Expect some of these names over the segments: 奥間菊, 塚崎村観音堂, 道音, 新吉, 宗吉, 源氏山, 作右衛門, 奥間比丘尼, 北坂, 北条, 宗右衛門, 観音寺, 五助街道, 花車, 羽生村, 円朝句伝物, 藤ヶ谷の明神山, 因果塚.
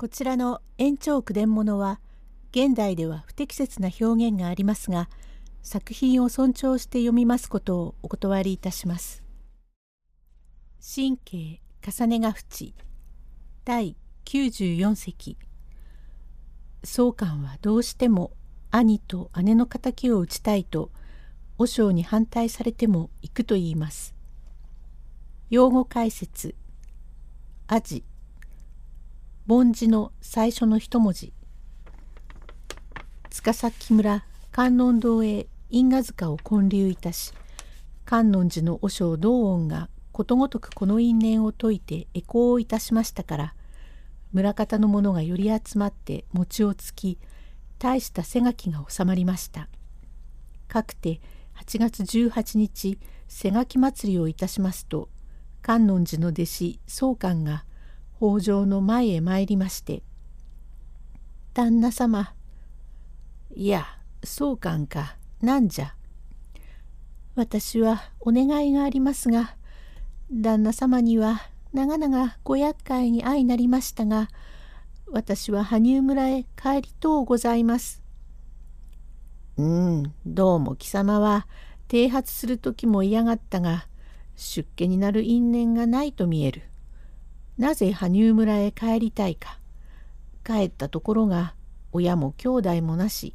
こちらの円朝句伝物は現代では不適切な表現がありますが、作品を尊重して読みますことをお断りいたします。神経重ねが淵第94席。宗官はどうしても兄と姉の敵を討ちたいと、和尚に反対されても行くと言います。用語解説。アジ。梵字の最初の一文字。塚崎村観音堂へ因果塚を建立いたし、観音寺の和尚道音がことごとくこの因縁を解いて回向をいたしましたから、村方の者が寄り集まって餅をつき、大した背書きが収まりました。かくて8月18日、背書き祭りをいたしますと、観音寺の弟子宗官が北条の前へ参りまして、旦那様、いや、宗官か、なんじゃ。私はお願いがありますが、旦那様には長々ご厄介に相なりましたが、私は羽生村へ帰りとうございます。どうも貴様は剃髪する時も嫌がったが、出家になる因縁がないと見える。なぜ羽生村へ帰りたいか。帰ったところが親も兄弟もなし、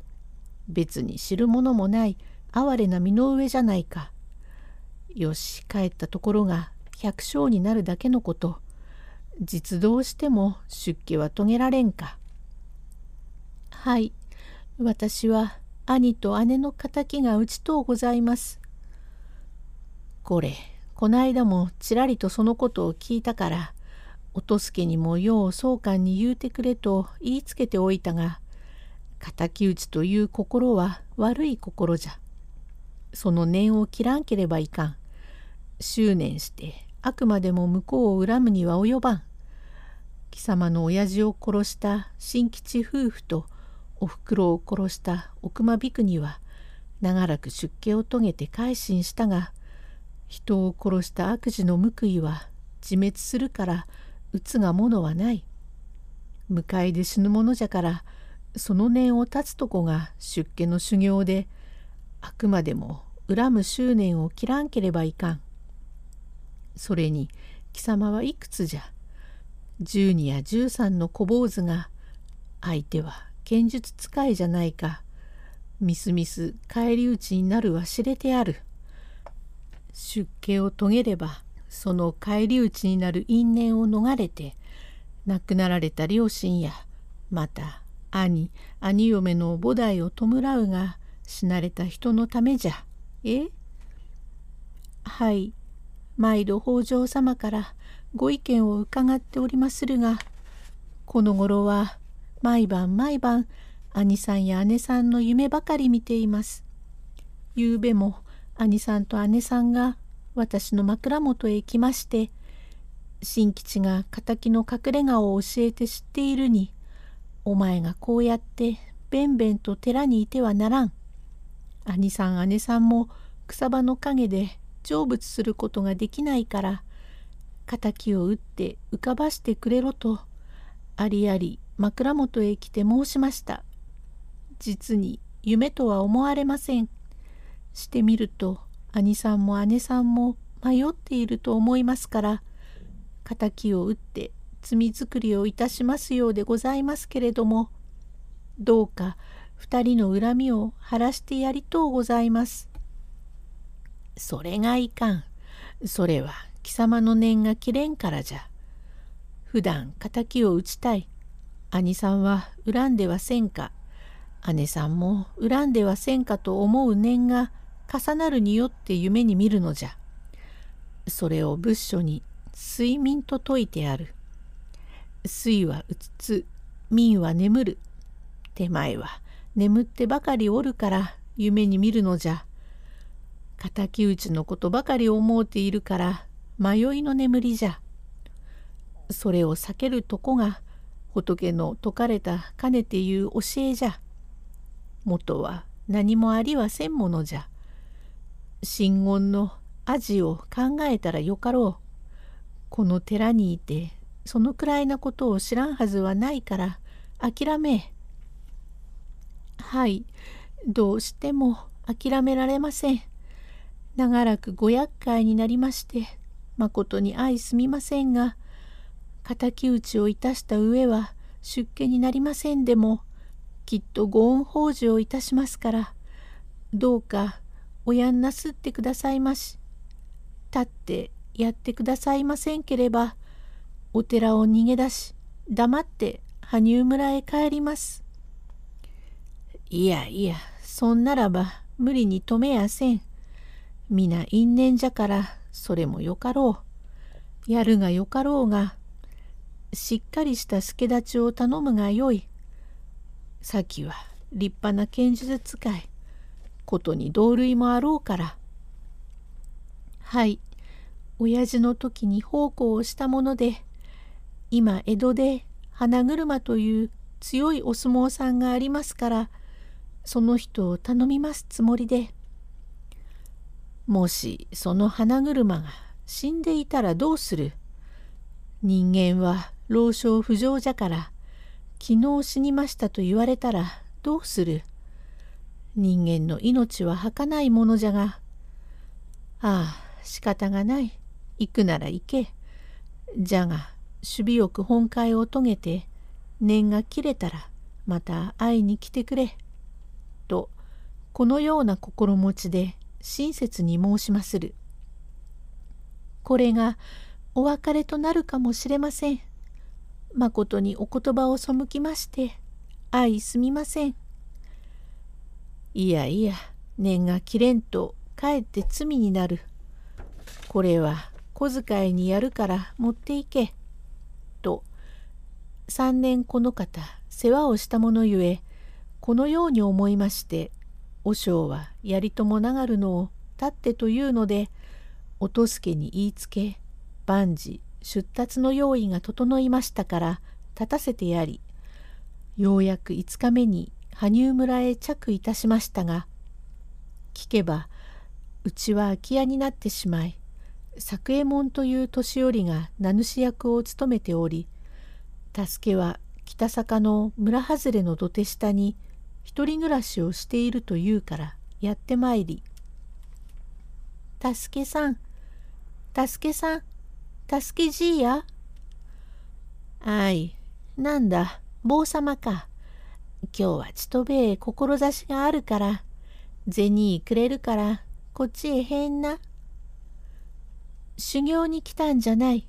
別に知る者もない哀れな身の上じゃないか。よし、帰ったところが百姓になるだけのこと。実動しても出家は遂げられんか。はい、私は兄と姉の敵が討ちとうございます。これ、こないだもちらりとそのことを聞いたから、音助にもよう宗官に言うてくれと言いつけておいたが、敵討ちという心は悪い心じゃ。その念を切らんければいかん。執念してあくまでも向こうを恨むには及ばん。貴様の親父を殺した新吉夫婦とおふくろを殺した奥間菊には長らく出家を遂げて改心したが、人を殺した悪事の報いは自滅するからうつがものはない。迎えで死ぬものじゃから、その念を断つとこが出家の修行で、あくまでも恨む執念を切らんければいかん。それに貴様はいくつじゃ。12や13の小坊主が、相手は剣術使いじゃないか。みすみす返り討ちになるは知れてある。出家を遂げればその返り討ちになる因縁を逃れて、亡くなられた両親やまた兄嫁の菩提を弔うが、死なれた人のためじゃ。え？はい、毎度北条様からご意見を伺っておりまするが、この頃は毎晩毎晩兄さんや姉さんの夢ばかり見ています。ゆうべも兄さんと姉さんが私の枕元へ来まして、新吉が敵の隠れ家を教えて知っているに、お前がこうやってべんべんと寺にいてはならん。兄さん姉さんも草場の陰で成仏することができないから、敵を打って浮かばしてくれろと、ありあり枕元へ来て申しました。実に夢とは思われません。してみると、兄さんも姉さんも迷っていると思いますから、敵を打って罪作りをいたしますようでございますけれども、どうか二人の恨みを晴らしてやりとうございます。それがいかん。それは貴様の念が切れんからじゃ。普段敵を討ちたい。兄さんは恨んではせんか。姉さんも恨んではせんかと思う念が重なるによって夢に見るのじゃ。それを仏書に睡眠と説いてある。睡はうつつ、眠は眠る。手前は眠ってばかりおるから夢に見るのじゃ。敵討ちのことばかり思うているから迷いの眠りじゃ。それを避けるとこが仏の説かれたかねていう教えじゃ。元は何もありはせんものじゃ。真言のアジを考えたらよかろう。この寺にいてそのくらいなことを知らんはずはないから諦め。はい、どうしても諦められません。長らくご厄介になりまして、誠に相すみませんが、敵討ちをいたした上は出家になりませんでも、きっとご恩報事をいたしますから、どうかおやんなすってくださいまし。立ってやってくださいませんければ、お寺を逃げ出し、黙って羽生村へ帰ります。いやいや、そんならば無理に止めやせん。皆因縁じゃから、それもよかろう。やるがよかろうが、しっかりした助太刀を頼むがよい。先は立派な剣術使い、ことに同類もあろうから。はい、親父の時に奉公をしたもので、今江戸で花車という強いお相撲さんがありますから、その人を頼みますつもりで。もしその花車が死んでいたらどうする。人間は老少不常じゃから、昨日死にましたと言われたらどうする。人間の命は儚いものじゃが、ああ、仕方がない。行くなら行け。じゃが、首尾よく本懐を遂げて、念が切れたら、また会いに来てくれ。と、このような心持ちで、親切に申しまする。これが、お別れとなるかもしれません。誠にお言葉を背きまして、相すみません。いやいや、念が切れんと、かえって罪になる。これは小遣いにやるから持っていけ」と3年この方世話をしたものゆえこのように思いまして和尚は槍友長るのを立ってというので音助に言いつけ万事出立の用意が整いましたから立たせてやりようやく5日目に羽生村へ着いたしましたが聞けばうちは空き家になってしまい作右衛門という年寄りが名主役を務めており助けは北坂の村外れの土手下に一人暮らしをしているというからやってまいり「助けさん助けさん助けじいや」「あいなんだ坊様か今日はちとべえ志があるから銭くれるからこっちへへんな」修行に来たんじゃない。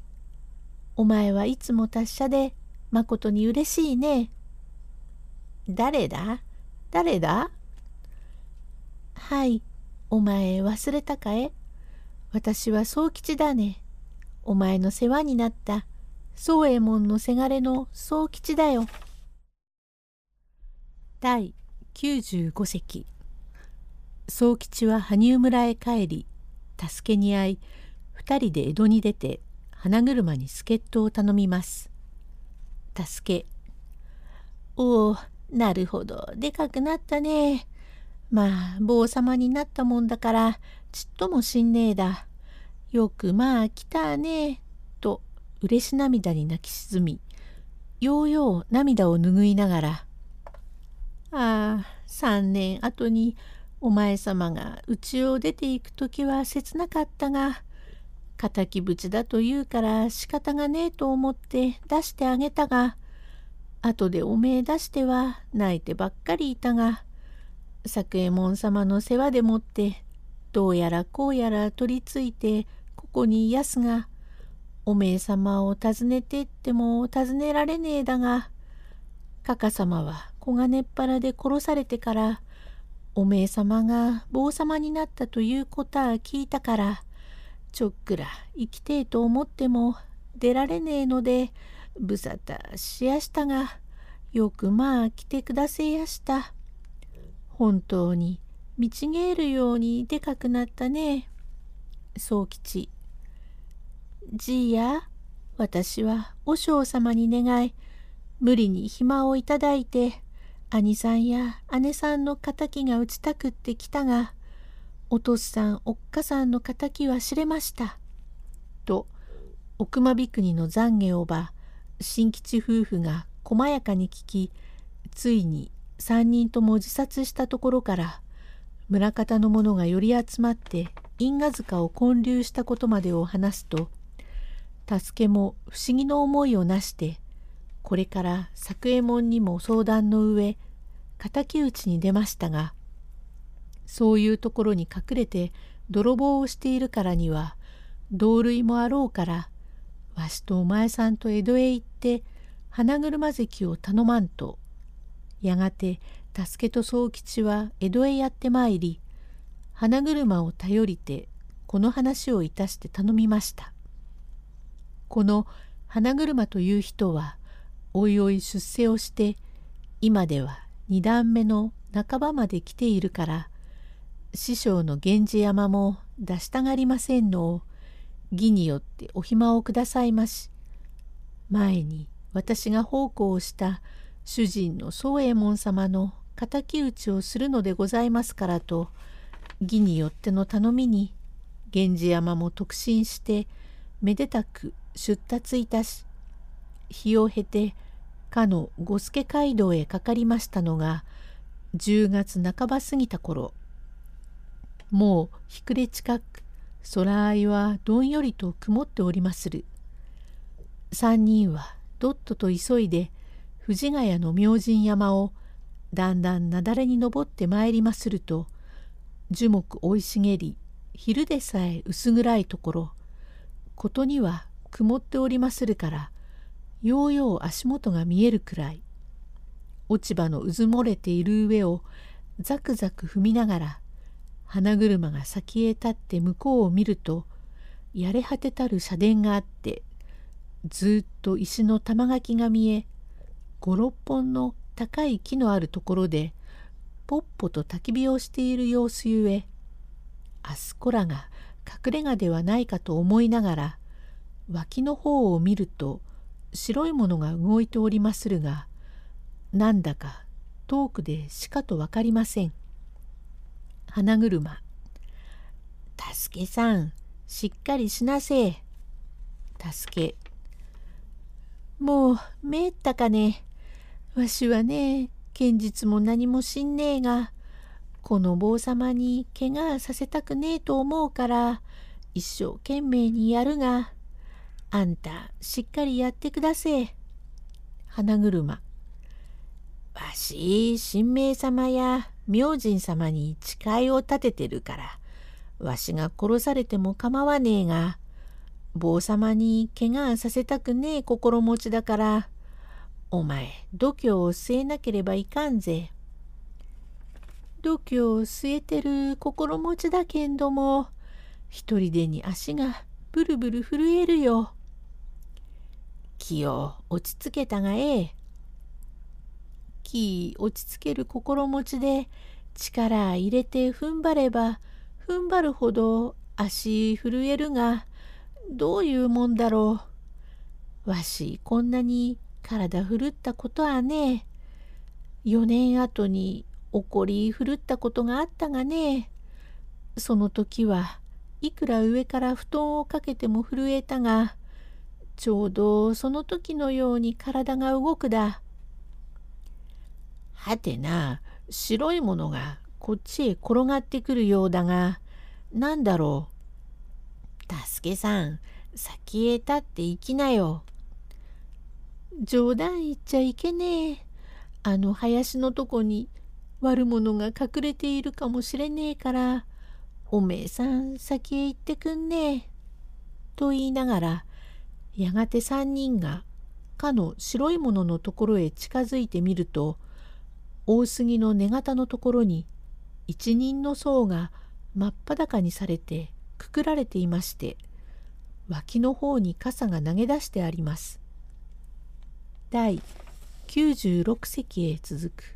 お前はいつも達者で、まことにうれしいね。誰だ誰だはい、お前忘れたかえ私は宗吉だね。お前の世話になった、宗右衛門のせがれの宗吉だよ。第95席宗吉は羽生村へ帰り、助けに会い、2人で江戸に出て花車に助っ人を頼みます。助け。おお、なるほど、でかくなったね。まあ、坊様になったもんだから、ちっともしんねえだ。よくまあ来たね。と、嬉し涙に泣き沈み、ようよう涙を拭いながら、ああ、3年後にお前様がうちを出ていくときは切なかったが、敵討ちだというから仕方がねえと思って出してあげたが後でおめえ出しては泣いてばっかりいたが作右衛門様の世話でもってどうやらこうやら取りついてここにいやすがおめえ様を訪ねてっても訪ねられねえだがかか様は黄金っ腹で殺されてからおめえ様が坊様になったということは聞いたからちょっくら生きてえと思っても出られねえのでぶさたしやしたがよくまあ来てくだせやした。本当に見違えるようにでかくなったね。宗吉。じいや、私は和尚様に願い無理に暇をいただいて兄さんや姉さんの敵が打ちたくってきたがお父さんおっかさんの敵は知れました」と奥間比丘尼の懺悔をば新吉夫婦が細やかに聞き、ついに三人とも自殺したところから、村方の者が寄り集まって因果塚を建立したことまでを話すと、助けも不思議の思いをなして、これから作右衛門にも相談の上、敵討ちに出ましたが、そういうところに隠れて泥棒をしているからには、同類もあろうから、わしとお前さんと江戸へ行って、花車関を頼まんと。やがて、助けと宗吉は江戸へやってまいり、花車を頼りて、この話をいたして頼みました。この花車という人は、おいおい出世をして、今では二段目の半ばまで来ているから、師匠の源氏山も出したがりませんのを、義によってお暇をくださいまし。前に私が奉公した主人の宗右衛門様の敵討ちをするのでございますからと、義によっての頼みに、源氏山も特進して、めでたく出立いたし、日を経て、かの五助街道へかかりましたのが、10月半ば過ぎた頃、もう日暮れ近く、空合いはどんよりと曇っておりまする。三人はどっとと急いで、藤ヶ谷の明神山をだんだんなだれに登ってまいりますると、樹木生い茂り、昼でさえ薄暗いところ、ことには曇っておりまするから、ようよう足元が見えるくらい、落ち葉のうずもれている上をザクザク踏みながら、花車が先へ立って向こうを見ると、やれ果てたる社殿があって、ずっと石の玉垣が見え、5、6本の高い木のあるところで、ぽっぽと焚き火をしている様子ゆえ、あすこらが隠れ家ではないかと思いながら、脇の方を見ると、白いものが動いておりまするが、なんだか遠くでしかとわかりません。花車。助けさん、しっかりしなせえ。助け。もう、めえったかね。わしはね、剣術も何もしんねえが、この坊様に怪我させたくねえと思うから、一生懸命にやるが、あんた、しっかりやってくだせえ。花車。わし、神明様や、明神様に誓いを立ててるから、わしが殺されても構わねえが、坊様に怪我させたくねえ心持ちだから、お前、度胸を据えなければいかんぜ。度胸を据えてる心持ちだけんども、一人でに足がブルブル震えるよ。気を落ち着けたがええ。落ち着ける心持ちで力入れて踏ん張れば踏ん張るほど足震えるが、どういうもんだろう。わしこんなに体震ったことはねえ。4年後に怒り震ったことがあったがねえ。その時はいくら上から布団をかけても震えたが、ちょうどその時のように体が動くだ。はてな、白いものがこっちへ転がってくるようだが、なんだろう。助さん、先へ立って行きなよ。冗談言っちゃいけねえ。あの林のとこに悪者が隠れているかもしれねえから、おめえさん先へ行ってくんねえ。と言いながら、やがて3人がかの白いもののところへ近づいてみると、大杉の根型のところに一人の僧が真っ裸にされてくくられていまして、脇の方に傘が投げ出してあります。第96席へ続く。